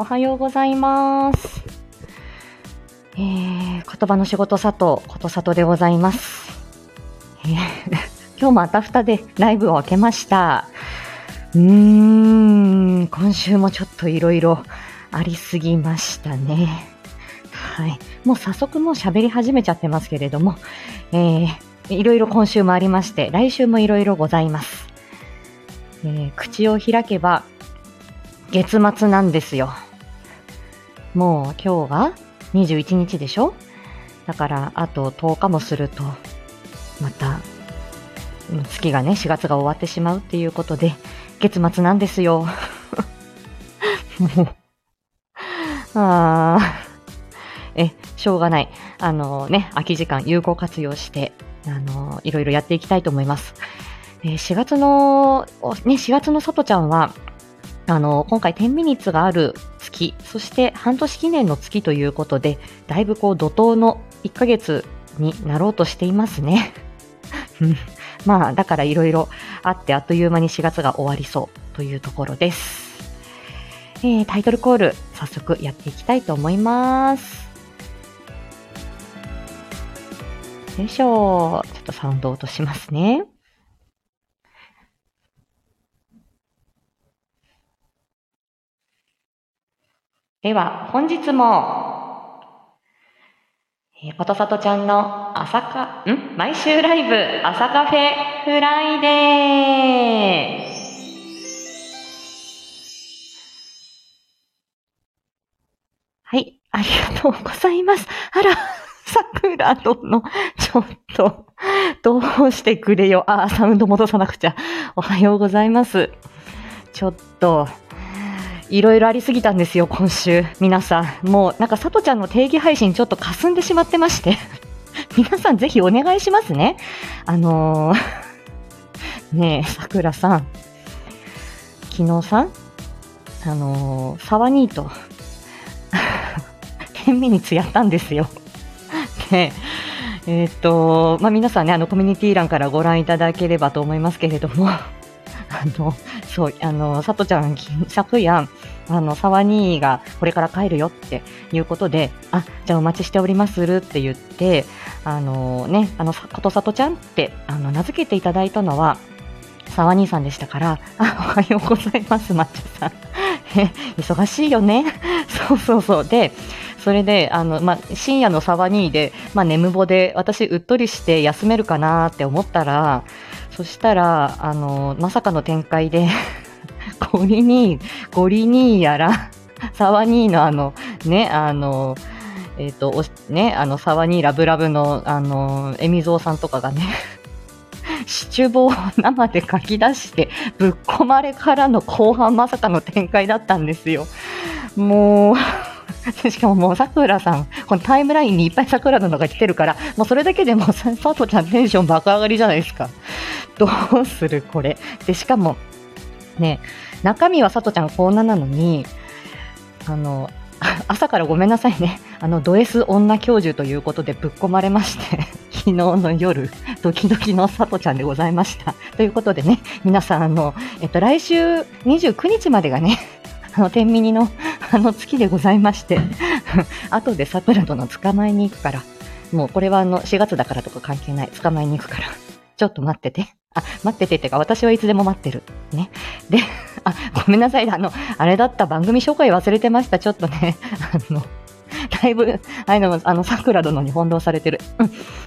おはようございます。言葉の仕事佐藤ことさとでございます。今日もあたふたでライブを開けました。今週もちょっといろいろありすぎましたね。はい、もう早速もう喋り始めちゃってますけれども、いろいろ今週もありまして、来週もいろいろございます。口を開けば月末なんですよ。もう今日は21日でしょ。だからあと10日もするとまた月がね4月が終わってしまうっていうことで月末なんですよ。しょうがない。空き時間有効活用していろいろやっていきたいと思います。4月のさとちゃんは今回10ミニッツがある月、そして半年記念の月ということで、だいぶこう怒涛の1ヶ月になろうとしていますね。まあだからいろいろあってあっという間に4月が終わりそうというところです。タイトルコール早速やっていきたいと思います。よいしょ。ちょっとサウンド落としますね。では本日もことさとちゃんの毎週ライブ朝カフェフライデー。はい、ありがとうございます。あら、さくら殿、ちょっとどうしてくれよ。あ、サウンド戻さなくちゃ。おはようございます。ちょっといろいろありすぎたんですよ今週。皆さんもうなんかさとちゃんの定義配信ちょっと霞んでしまってまして皆さんぜひお願いしますね。ねえさくらさん、昨日さサワニーと10ミニッツやったんですよ。ねえまあ、皆さんねコミュニティ欄からご覧いただければと思いますけれどもそう、さとちゃん、昨夜、沢兄がこれから帰るよっていうことで、あ、じゃあお待ちしておりまするって言って、ことさとちゃんって、名付けていただいたのは、沢兄さんでしたから、あ、おはようございます、まっちゃさん。忙しいよね。そう。で、それで、深夜の沢兄で、眠ぼで、私、うっとりして休めるかなって思ったら、そしたらまさかの展開でゴリニーやらサワニーのサワニーラブラブのエミゾウさんとかがねシチュボを生で書き出してぶっ込まれからの後半まさかの展開だったんですよ。もうしかももうさくらさん、このタイムラインにいっぱいさくらののが来てるから、もうそれだけでもさとちゃんテンション爆上がりじゃないですか。どうするこれで、しかもね中身はさとちゃんこんななのに朝からごめんなさいね、ド S 女教授ということでぶっ込まれまして昨日の夜ドキドキのさとちゃんでございました。ということでね皆さん来週29日までがね天ミニの月でございまして後でサプラ殿捕まえに行くから、もうこれは4月だからとか関係ない、捕まえに行くからちょっと待ってて、待っててか私はいつでも待ってるね。で、ごめんなさい、あれだった、番組紹介忘れてました。ちょっとねだいぶさくら殿に翻弄されてる、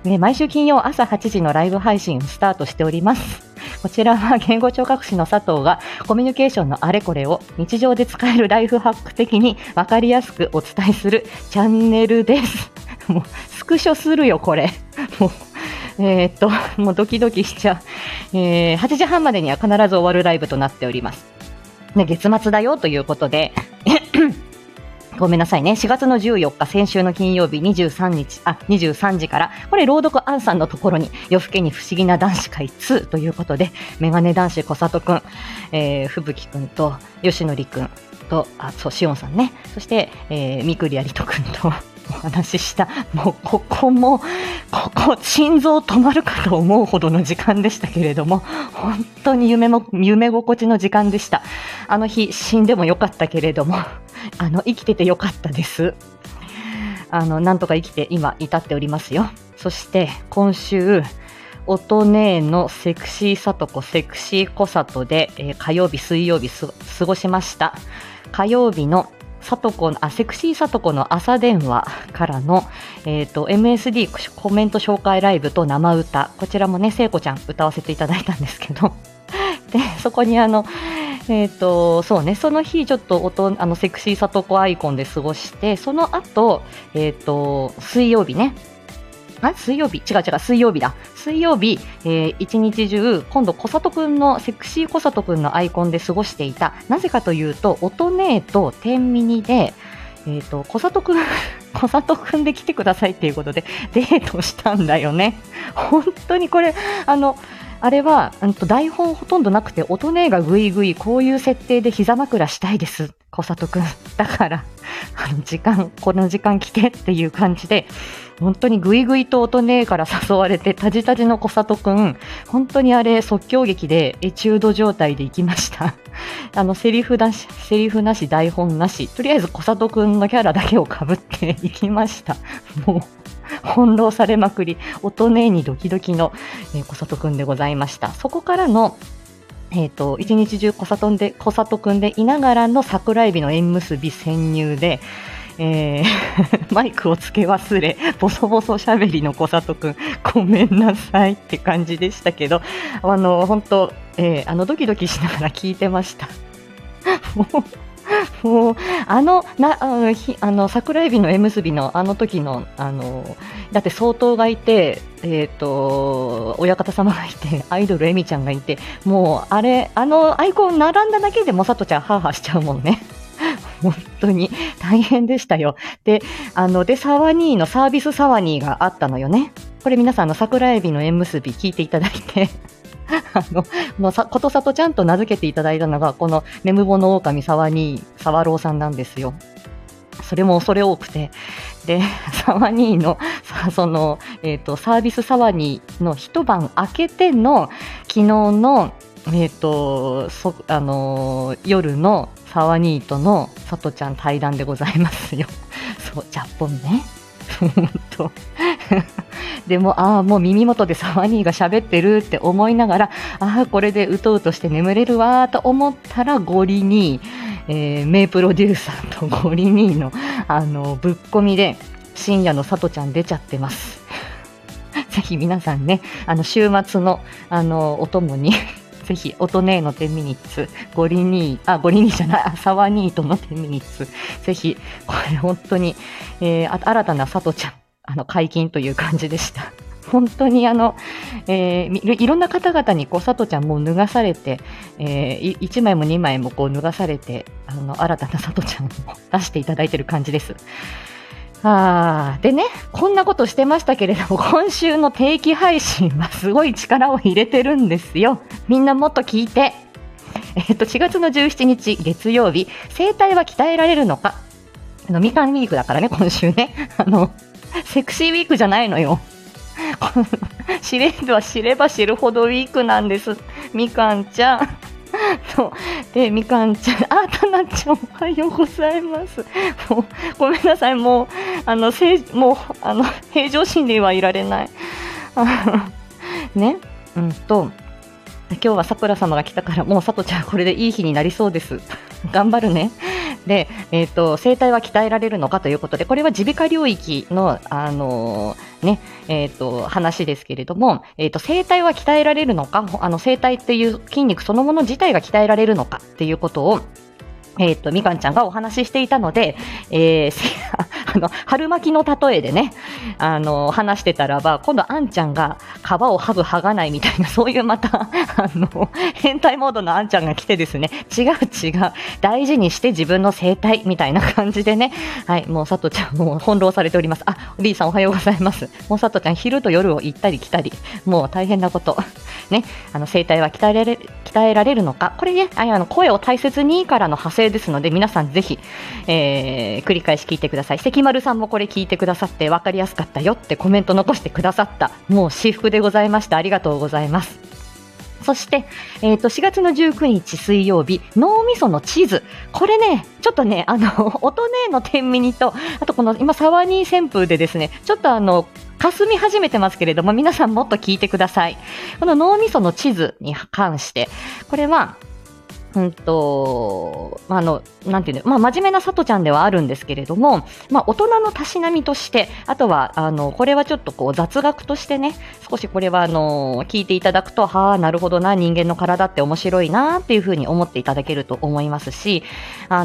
ね、毎週金曜朝8時のライブ配信をスタートしております。こちらは言語聴覚士の佐藤がコミュニケーションのあれこれを日常で使えるライフハック的に分かりやすくお伝えするチャンネルです。もうスクショするよこれ、もうドキドキしちゃう、8時半までには必ず終わるライブとなっております、ね、月末だよということでごめんなさいね。4月の14日、先週の金曜日23時から、これ朗読アンさんのところに、夜更けに不思議な男子会2ということで、メガネ男子小里くん、ふぶきくんと、よしのりくんと、しおんさんね、そして、みくりありとくんとお話しした、もうここ、心臓止まるかと思うほどの時間でしたけれども、本当に夢心地の時間でした。あの日、死んでもよかったけれども、生きててよかったです。なんとか生きて今至っておりますよ。そして今週音姉のセクシーさとこセクシーこさとで、火曜日水曜日過ごしました。火曜日のセクシーさとこの朝電話からの、MSD コメント紹介ライブと生歌、こちらもね聖子ちゃん歌わせていただいたんですけどでそこにそうね、その日ちょっとセクシーさとこアイコンで過ごして、その後、水曜日ね、水曜日、一日中今度小里くんのセクシー小里くんのアイコンで過ごしていた。なぜかというと音姉と天ミで、小里くんで来てくださいっていうことでデートしたんだよね。本当にこれあれは台本ほとんどなくて、音姉がぐいぐいこういう設定で膝枕したいです小里くんだからこの時間来てっていう感じで、本当にぐいぐいと音姉から誘われてタジタジの小里くん、本当にあれ即興劇でエチュード状態で行きましたセリフなし台本なし、とりあえず小里くんのキャラだけをかぶって行きました。もう翻弄されまくり、音姉にドキドキの小里くんでございました。そこからの一日中小里くんでいながらの桜エビの縁結び潜入で、マイクをつけ忘れボソボソしゃべりの小里くんごめんなさいって感じでしたけど、本当、ドキドキしながら聞いてましたもう桜エビの縁結びのあの時のだって総統がいて、親方様がいて、アイドルエミちゃんがいて、もうアイコン並んだだけでもさとちゃんハーハーしちゃうもんね本当に大変でしたよ。でサワニーのサービスサワニーがあったのよね。これ皆さん桜エビの縁結び聞いていただいてことさとちゃんと名付けていただいたのがこのネムボの狼サワローさんなんですよ。それも恐れ多くて、でサワニーのサービスサワニーの一晩明けての昨日の、夜のサワニーとのさとちゃん対談でございますよ。そうジャポンね本当でももう耳元でサワニーが喋ってるって思いながら、これでうとうとして眠れるわと思ったら、ゴリに、名プロデューサーとゴリにの、ぶっこみで深夜のさとちゃん出ちゃってますぜひ皆さんね、週末の、お供にぜひ音姉の10ミニッツゴリニーじゃないサワニーとの10ミニッツ、ぜひこれ本当に、新たなさとちゃん解禁という感じでした本当にいろんな方々にさとちゃんも脱がされて、1枚も2枚も脱がされて新たなさとちゃんを出していただいている感じです。でね、こんなことしてましたけれども、今週の定期配信はすごい力を入れてるんですよ。みんなもっと聞いて、4月の17日月曜日、声帯は鍛えられるのか、みかんウィークだからね今週ねセクシーウィークじゃないのよ知れば知るほどウィークなんです、みかんちゃんで、みかんちゃんたなちゃんおはようございます。もうごめんなさい、もう平常心ではいられないね。今日はさくら様が来たから、もうさとちゃんこれでいい日になりそうです頑張るね。で、声帯は鍛えられるのかということで、これは耳鼻科領域の、話ですけれども、声帯は鍛えられるのか、声帯っていう筋肉そのもの自体が鍛えられるのかっていうことを、みかんちゃんがお話ししていたので、春巻きの例えでね、話してたらば、今度あんちゃんが皮を剥ぐ剥がないみたいな、そういうまた変態モードのあんちゃんが来てですね、違う大事にして自分の生態みたいな感じでね、はい、もうさとちゃんもう翻弄されております。リーさんおはようございます。もうさとちゃん昼と夜を行ったり来たり、もう大変なことね。生態は鍛えられるのか、これね、声を大切にからの派生ですので、皆さんぜひ、繰り返し聞いてください。関丸さんもこれ聞いてくださって、分かりやすかったよってコメント残してくださった、もう至福でございました。ありがとうございます。そして、4月の19日水曜日、脳みその地図。これね、ちょっとね、音ねの天秤と、あとこの今、沢に旋風でですね、ちょっと霞み始めてますけれども、皆さんもっと聞いてください。この脳みその地図に関して、これは、なんていうの、まあ、真面目なさとちゃんではあるんですけれども、まあ、大人のたしなみとして、あとは、これはちょっとこう雑学としてね、少しこれは、聞いていただくと、はあ、なるほどな、人間の体って面白いな、っていうふうに思っていただけると思いますし、ま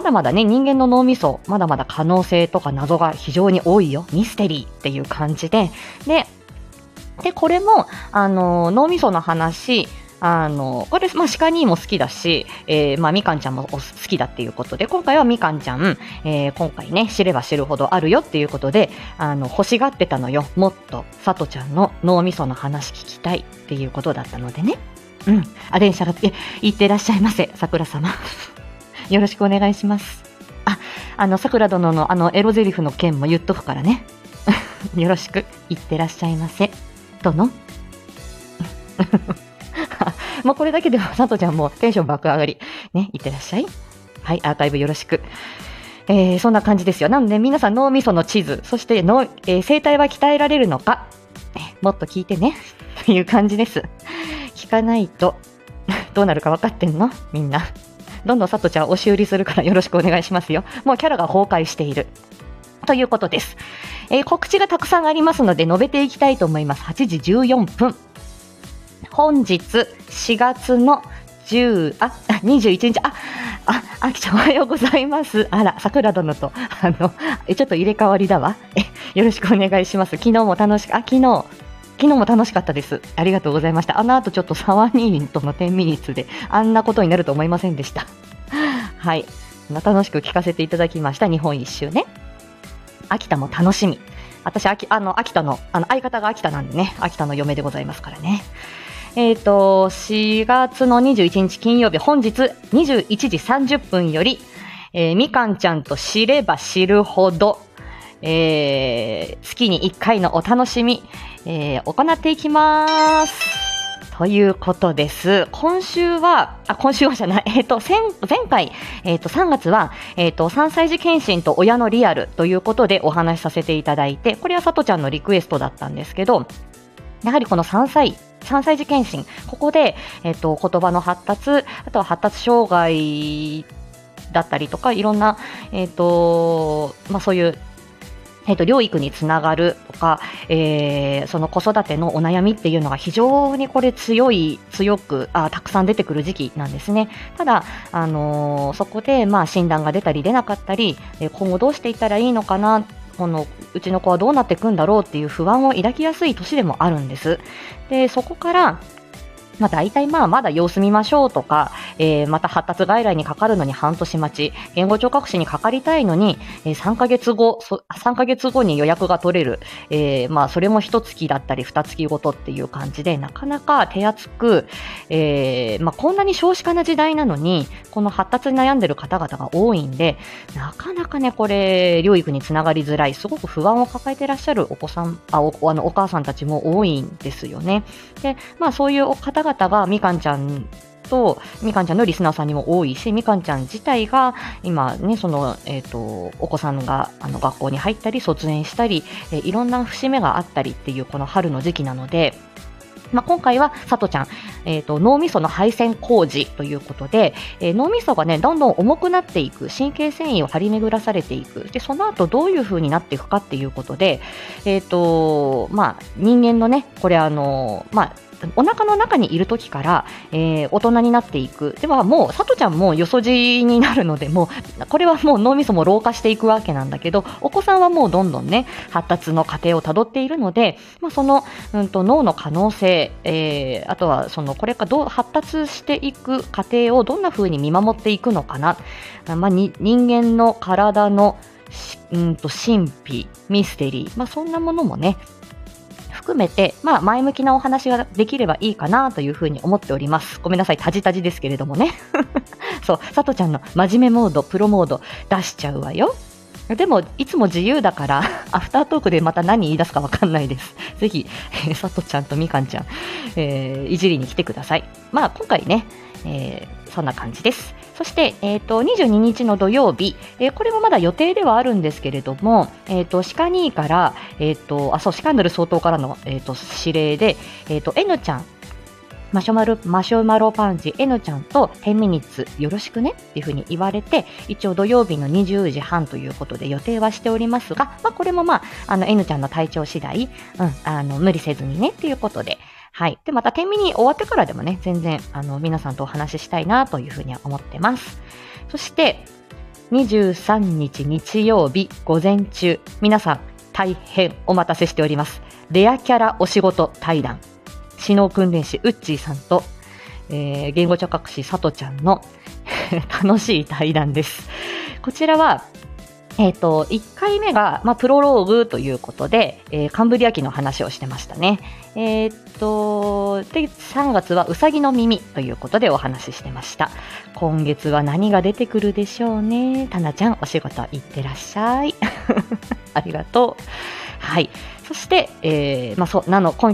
だまだね、人間の脳みそ、まだまだ可能性とか謎が非常に多いよ、ミステリーっていう感じで、で、これも、脳みその話、これ、まあ、鹿兄も好きだし、まあ、みかんちゃんも好きだっていうことで、今回はみかんちゃん、今回ね、知れば知るほどあるよっていうことで、欲しがってたのよ。もっと、さとちゃんの脳みその話聞きたいっていうことだったのでね。うん。あ、電車が、行ってらっしゃいませ、桜様。よろしくお願いします。あ、桜殿のエロゼリフの件も言っとくからね。よろしく、行ってらっしゃいませ、殿。もうこれだけではさとちゃんもテンション爆上がりね。いってらっしゃい。はい、アーカイブよろしく。そんな感じですよ。なので皆さん、脳みその地図、そして生体は鍛えられるのか、もっと聞いてねという感じです。聞かないとどうなるか分かってんの、みんな。どんどんさとちゃん押し売りするからよろしくお願いしますよ。もうキャラが崩壊しているということです。告知がたくさんありますので述べていきたいと思います。8時14分、本日4月の21日、あきちゃんおはようございます。あら、桜殿と、ちょっと入れ替わりだわ。よろしくお願いします。昨日も楽しかったです。ありがとうございました。あの後ちょっとサワニーとの10ミニッツで、あんなことになると思いませんでした。はい。楽しく聞かせていただきました。日本一周ね。秋田も楽しみ。私、秋田の、相方が秋田なんでね、秋田の嫁でございますからね。4月の21日金曜日、本日21時30分より、みかんちゃんと知れば知るほど、月に1回のお楽しみ、行っていきます。ということです。前回、3月は、3歳児健診と親のリアルということでお話しさせていただいて、これはさとちゃんのリクエストだったんですけど、やはりこの3歳児健診、ここで、言葉の発達、あとは発達障害だったりとか、いろんな、まあ、そういう、療育につながるとか、その子育てのお悩みっていうのが非常にこれ強くたくさん出てくる時期なんですね。ただ、そこで、まあ、診断が出たり出なかったり、今後どうしていったらいいのかな、うちの子はどうなっていくんだろうっていう不安を抱きやすい年でもあるんです。で、そこからまあ、大体まだ様子見ましょうとか、また発達外来にかかるのに半年待ち、言語聴覚士にかかりたいのに、3ヶ月後に予約が取れる、まあ、それも1月だったり2月ごとっていう感じで、なかなか手厚く、まあ、こんなに少子化な時代なのにこの発達に悩んでる方々が多いんで、なかなかね、これ療育につながりづらい、すごく不安を抱えていらっしゃるお母さんたちも多いんですよね。で、まあ、そういう方々がみかんちゃんのリスナーさんにも多いし、みかんちゃん自体が今ね、お子さんが学校に入ったり卒園したり、いろんな節目があったりっていうこの春の時期なので、まあ、今回はさとちゃん、脳みその配線工事ということで、脳みそがね、どんどん重くなっていく、神経繊維を張り巡らされていく、でその後どういう風になっていくかっていうことで、まあ、人間のね、これまあお腹の中にいる時から、大人になっていく。ではもうさとちゃんもよそじになるので、もうこれはもう脳みそも老化していくわけなんだけど、お子さんはもうどんどんね、発達の過程をたどっているので、まあ、その、脳の可能性、あとはそのこれからどう発達していく過程をどんな風に見守っていくのかな、まあ、人間の体の神秘、ミステリー、まあ、そんなものもね含めて、まあ、前向きなお話ができればいいかなというふうに思っております。ごめんなさい、タジタジですけれどもね。そう、さとちゃんの真面目モード、プロモード出しちゃうわよ。でもいつも自由だからアフタートークでまた何言い出すか分かんないです。ぜひさとちゃんとみかんちゃん、いじりに来てください。まあ今回ね、そんな感じです。そして、22日の土曜日、これもまだ予定ではあるんですけれども、鹿2から、鹿塗総統からの、指令で、N ちゃんマシュマロパンチ N ちゃんと10ミニッツよろしくねっていうふうに言われて、一応土曜日の20時半ということで予定はしておりますが、まあ、これもN ちゃんの体調次第、無理せずにねっていうことで、はい。で、また10ミニ終わってからでもね、全然皆さんとお話ししたいなというふうには思ってます。そして23日日曜日午前中、皆さん大変お待たせしております。レアキャラお仕事対談。知能訓練士ウッチーさんと、言語聴覚士さとちゃんの楽しい対談です。こちらは、1回目が、プロローグということで、カンブリア紀の話をしてましたね。で3月はうさぎの耳ということでお話ししてました。今月は何が出てくるでしょうね。たなちゃんお仕事行ってらっしゃいありがとう。はい。そして、今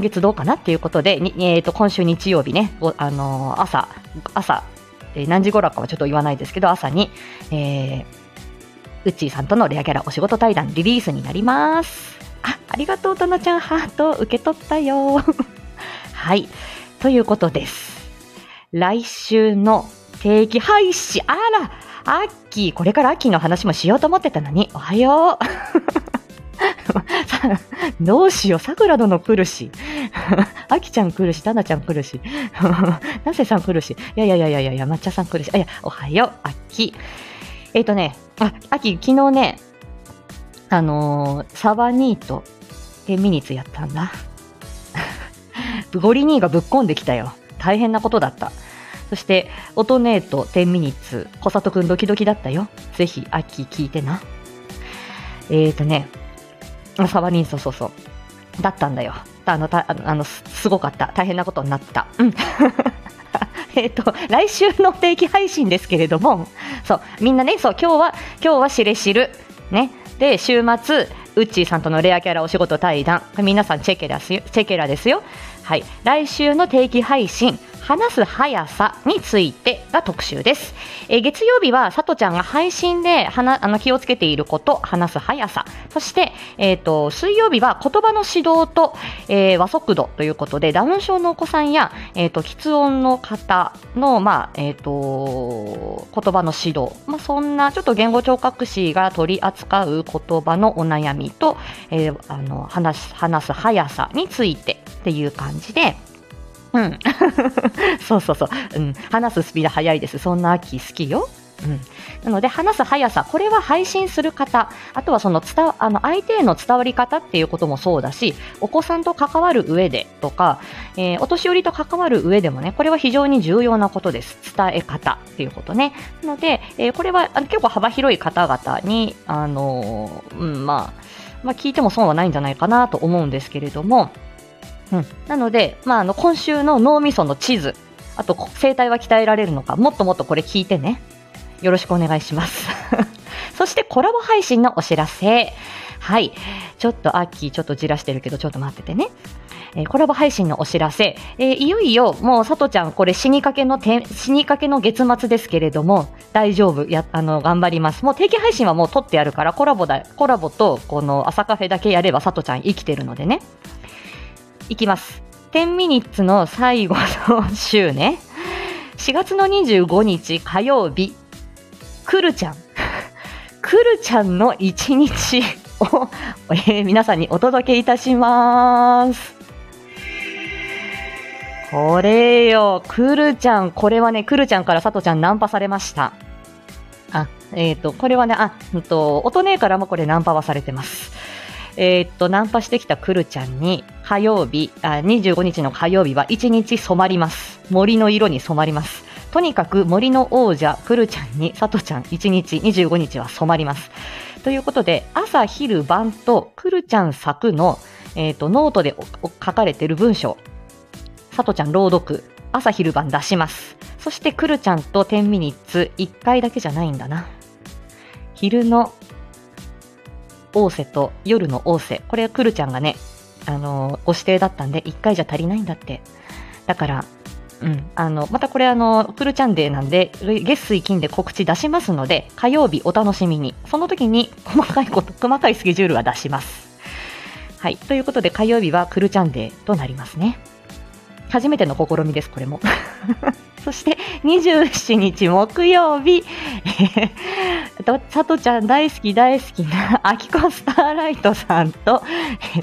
月どうかなということで、今週日曜日ね、朝、何時頃かはちょっと言わないですけど、朝に、ウッチーさんとのレアキャラお仕事対談リリースになります。ありがとう、たなちゃんハート受け取ったよはい、ということです。来週の定期配信、あら、アッキー、これからアッキーの話もしようと思ってたのに、おはようどうしよう、さくら殿来るしあきちゃん来るし、たなちゃん来るしなせさん来るし、いや抹茶さん来るし、おはようあき、あき昨日ね、サバニーと10ミニッツやったんだゴリ兄がぶっこんできたよ。大変なことだった。そしてオトネーと10ミニッツ、小里くんドキドキだったよ。ぜひあき聞いてな。サバニン、そうだったんだよ。すごかった。大変なことになった、来週の定期配信ですけれども、みんなね、今日はしれしるね。で、週末ウッチーさんとのレアキャラお仕事対談、皆さんチェケラですよ。はい。来週の定期配信、話す速さについてが特集です。月曜日はさとちゃんが配信で気をつけていること、話す速さ。そして、水曜日は言葉の指導と、和速度ということで、ダウン症のお子さんや、喫音の方の、言葉の指導、そんなちょっと言語聴覚士が取り扱う言葉のお悩みと、話す速さについてっていう感じで、話すスピード速いです。そんな秋好きよ、なので話す速さ、これは配信する方、あとは相手への伝わり方っていうこともそうだし、お子さんと関わる上でとか、お年寄りと関わる上でもね、これは非常に重要なことです。伝え方っていうことね。なので、これは結構幅広い方々に聞いても損はないんじゃないかなと思うんですけれども、なので、今週の脳みその地図、あと声帯は鍛えられるのか、もっともっとこれ聞いてね、よろしくお願いしますそしてコラボ配信のお知らせ。はい。ちょっとアッキーちょっとじらしてるけど、ちょっと待っててね。コラボ配信のお知らせ、いよいよもうさとちゃん、これ死にかけの月末ですけれども、大丈夫、頑張ります。もう定期配信はもう撮ってあるから、コラボとこの朝カフェだけやればさとちゃん生きてるのでね、いきます。10ミニッツの最後の週ね、4月の25日火曜日、くるちゃんの1日を、皆さんにお届けいたします。これよ、くるちゃん。これはね、くるちゃんからさとちゃんナンパされました。これはね、音ねえからもこれナンパはされてます。ナンパしてきたくるちゃんに、25日の火曜日は1日染まります。森の色に染まります。とにかく森の王者くるちゃんにさとちゃん1日25日は染まります。ということで、朝昼晩とくるちゃん作の、ノートで書かれている文章、さとちゃん朗読、朝昼晩出します。そしてくるちゃんと10ミニッツ1回だけじゃないんだな。昼の王瀬と夜の王瀬、これはくるちゃんがね、ご指定だったんで1回じゃ足りないんだって。だからまたこれくるちゃんデーなんで月水金で告知出しますので、火曜日お楽しみに。その時に細かいスケジュールは出します。はい、ということで火曜日はくるちゃんデーとなりますね。初めての試みですこれもそして27日木曜日さとちゃん大好き大好きなあきこスターライトさんと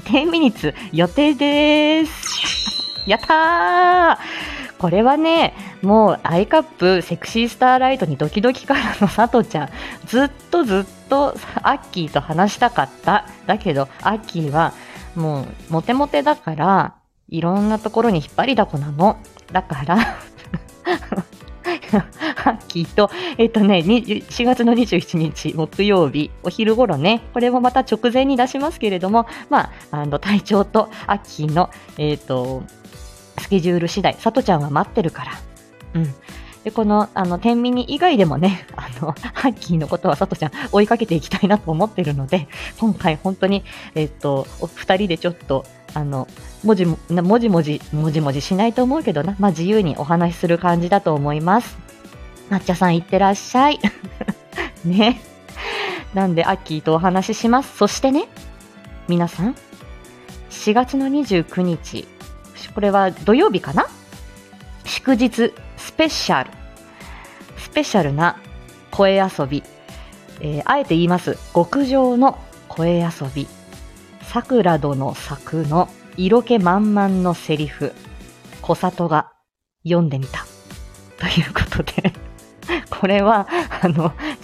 10ミニッツ予定です。やったー。これはね、もうアイカップセクシースターライトにドキドキからのさとちゃん、ずっとアッキーと話したかった。だけどアッキーはもうモテモテだから、いろんなところに引っ張りだこなの。だからアッキーと4月の27日木曜日お昼頃ね、これもまた直前に出しますけれども、隊長とアッキーのスケジュール次第、さとちゃんは待ってるから。で、この、天ミニ以外でもね、ハッキーのことはさとちゃん追いかけていきたいなと思ってるので、今回本当に、二人でちょっと、もじもじしないと思うけどな、自由にお話しする感じだと思います。なっちゃさんいってらっしゃい。ね。なんで、アッキーとお話しします。そしてね、皆さん、4月の29日、これは土曜日かな、祝日スペシャルな声遊び、あえて言います、極上の声遊び、さくら殿作の色気満々のセリフ、小里が読んでみたということでこれは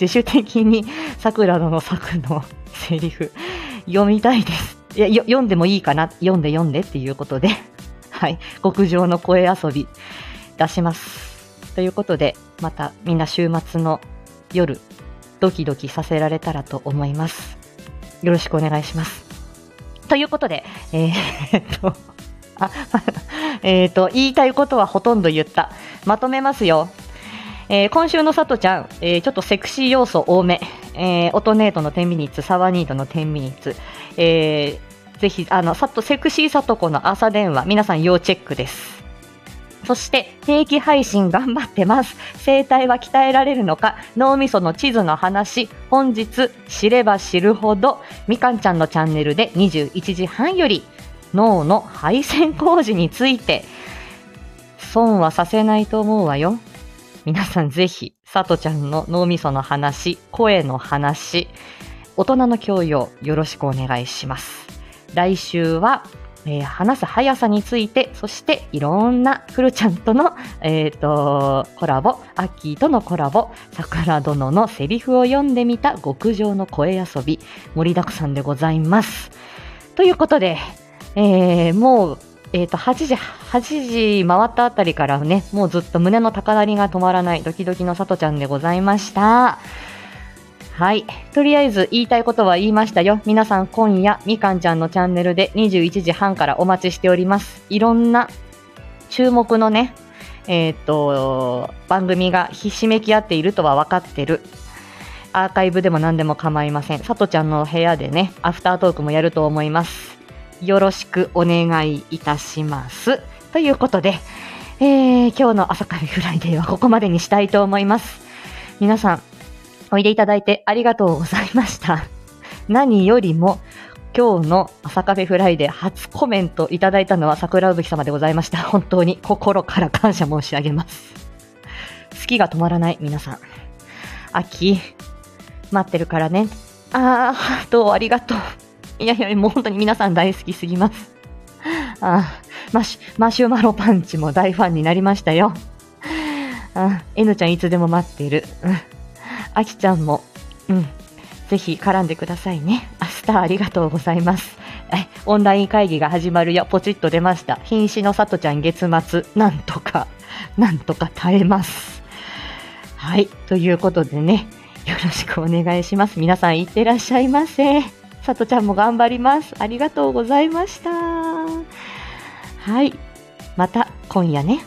自主的にさくら殿作のセリフ読みたいです。いや、読んでもいいかな、読んでっていうことで、はい、極上の声遊び出しますということで、またみんな週末の夜ドキドキさせられたらと思います。よろしくお願いしますということで、言いたいことはほとんど言った。まとめますよ。今週のさとちゃん、ちょっとセクシー要素多め、オトネートの10ミニッツ、サワニートの10ミニッツ、ぜひセクシーさとこの朝電話、皆さん要チェックです。そして定期配信頑張ってます。声帯は鍛えられるのか、脳みその地図の話、本日知れば知るほど、みかんちゃんのチャンネルで21時半より脳の配線工事について、損はさせないと思うわよ。皆さんぜひさとちゃんの脳みその話、声の話、大人の教養よろしくお願いします。来週は、話す速さについて、そしていろんなくるちゃんとの、コラボ、アッキーとのコラボ、さくら殿のセリフを読んでみた、極上の声遊び、盛りだくさんでございますということで、もう、8時回ったあたりからね、もうずっと胸の高鳴りが止まらないドキドキのさとちゃんでございました。はい、とりあえず言いたいことは言いましたよ。皆さん今夜みかんちゃんのチャンネルで21時半からお待ちしております。いろんな注目のね、番組がひしめき合っているとは分かってる。アーカイブでも何でも構いません。さとちゃんの部屋でね、アフタートークもやると思います。よろしくお願いいたしますということで、今日の朝カフェフライデーはここまでにしたいと思います。皆さんおいでいただいてありがとうございました。何よりも今日の朝カフェフライデー初コメントいただいたのは桜吹様でございました。本当に心から感謝申し上げます。好きが止まらない皆さん。秋待ってるからね。どうありがとう。いやいや、もう本当に皆さん大好きすぎます。マシュマロパンチも大ファンになりましたよ。N ちゃんいつでも待ってる。あきちゃんも、ぜひ絡んでくださいね。明日ありがとうございます。オンライン会議が始まるよ。ポチッと出ました。瀕死のさとちゃん月末、なんとか耐えます。はい、ということでね、よろしくお願いします。皆さんいってらっしゃいませ。さとちゃんも頑張ります。ありがとうございました。はい、また今夜ね。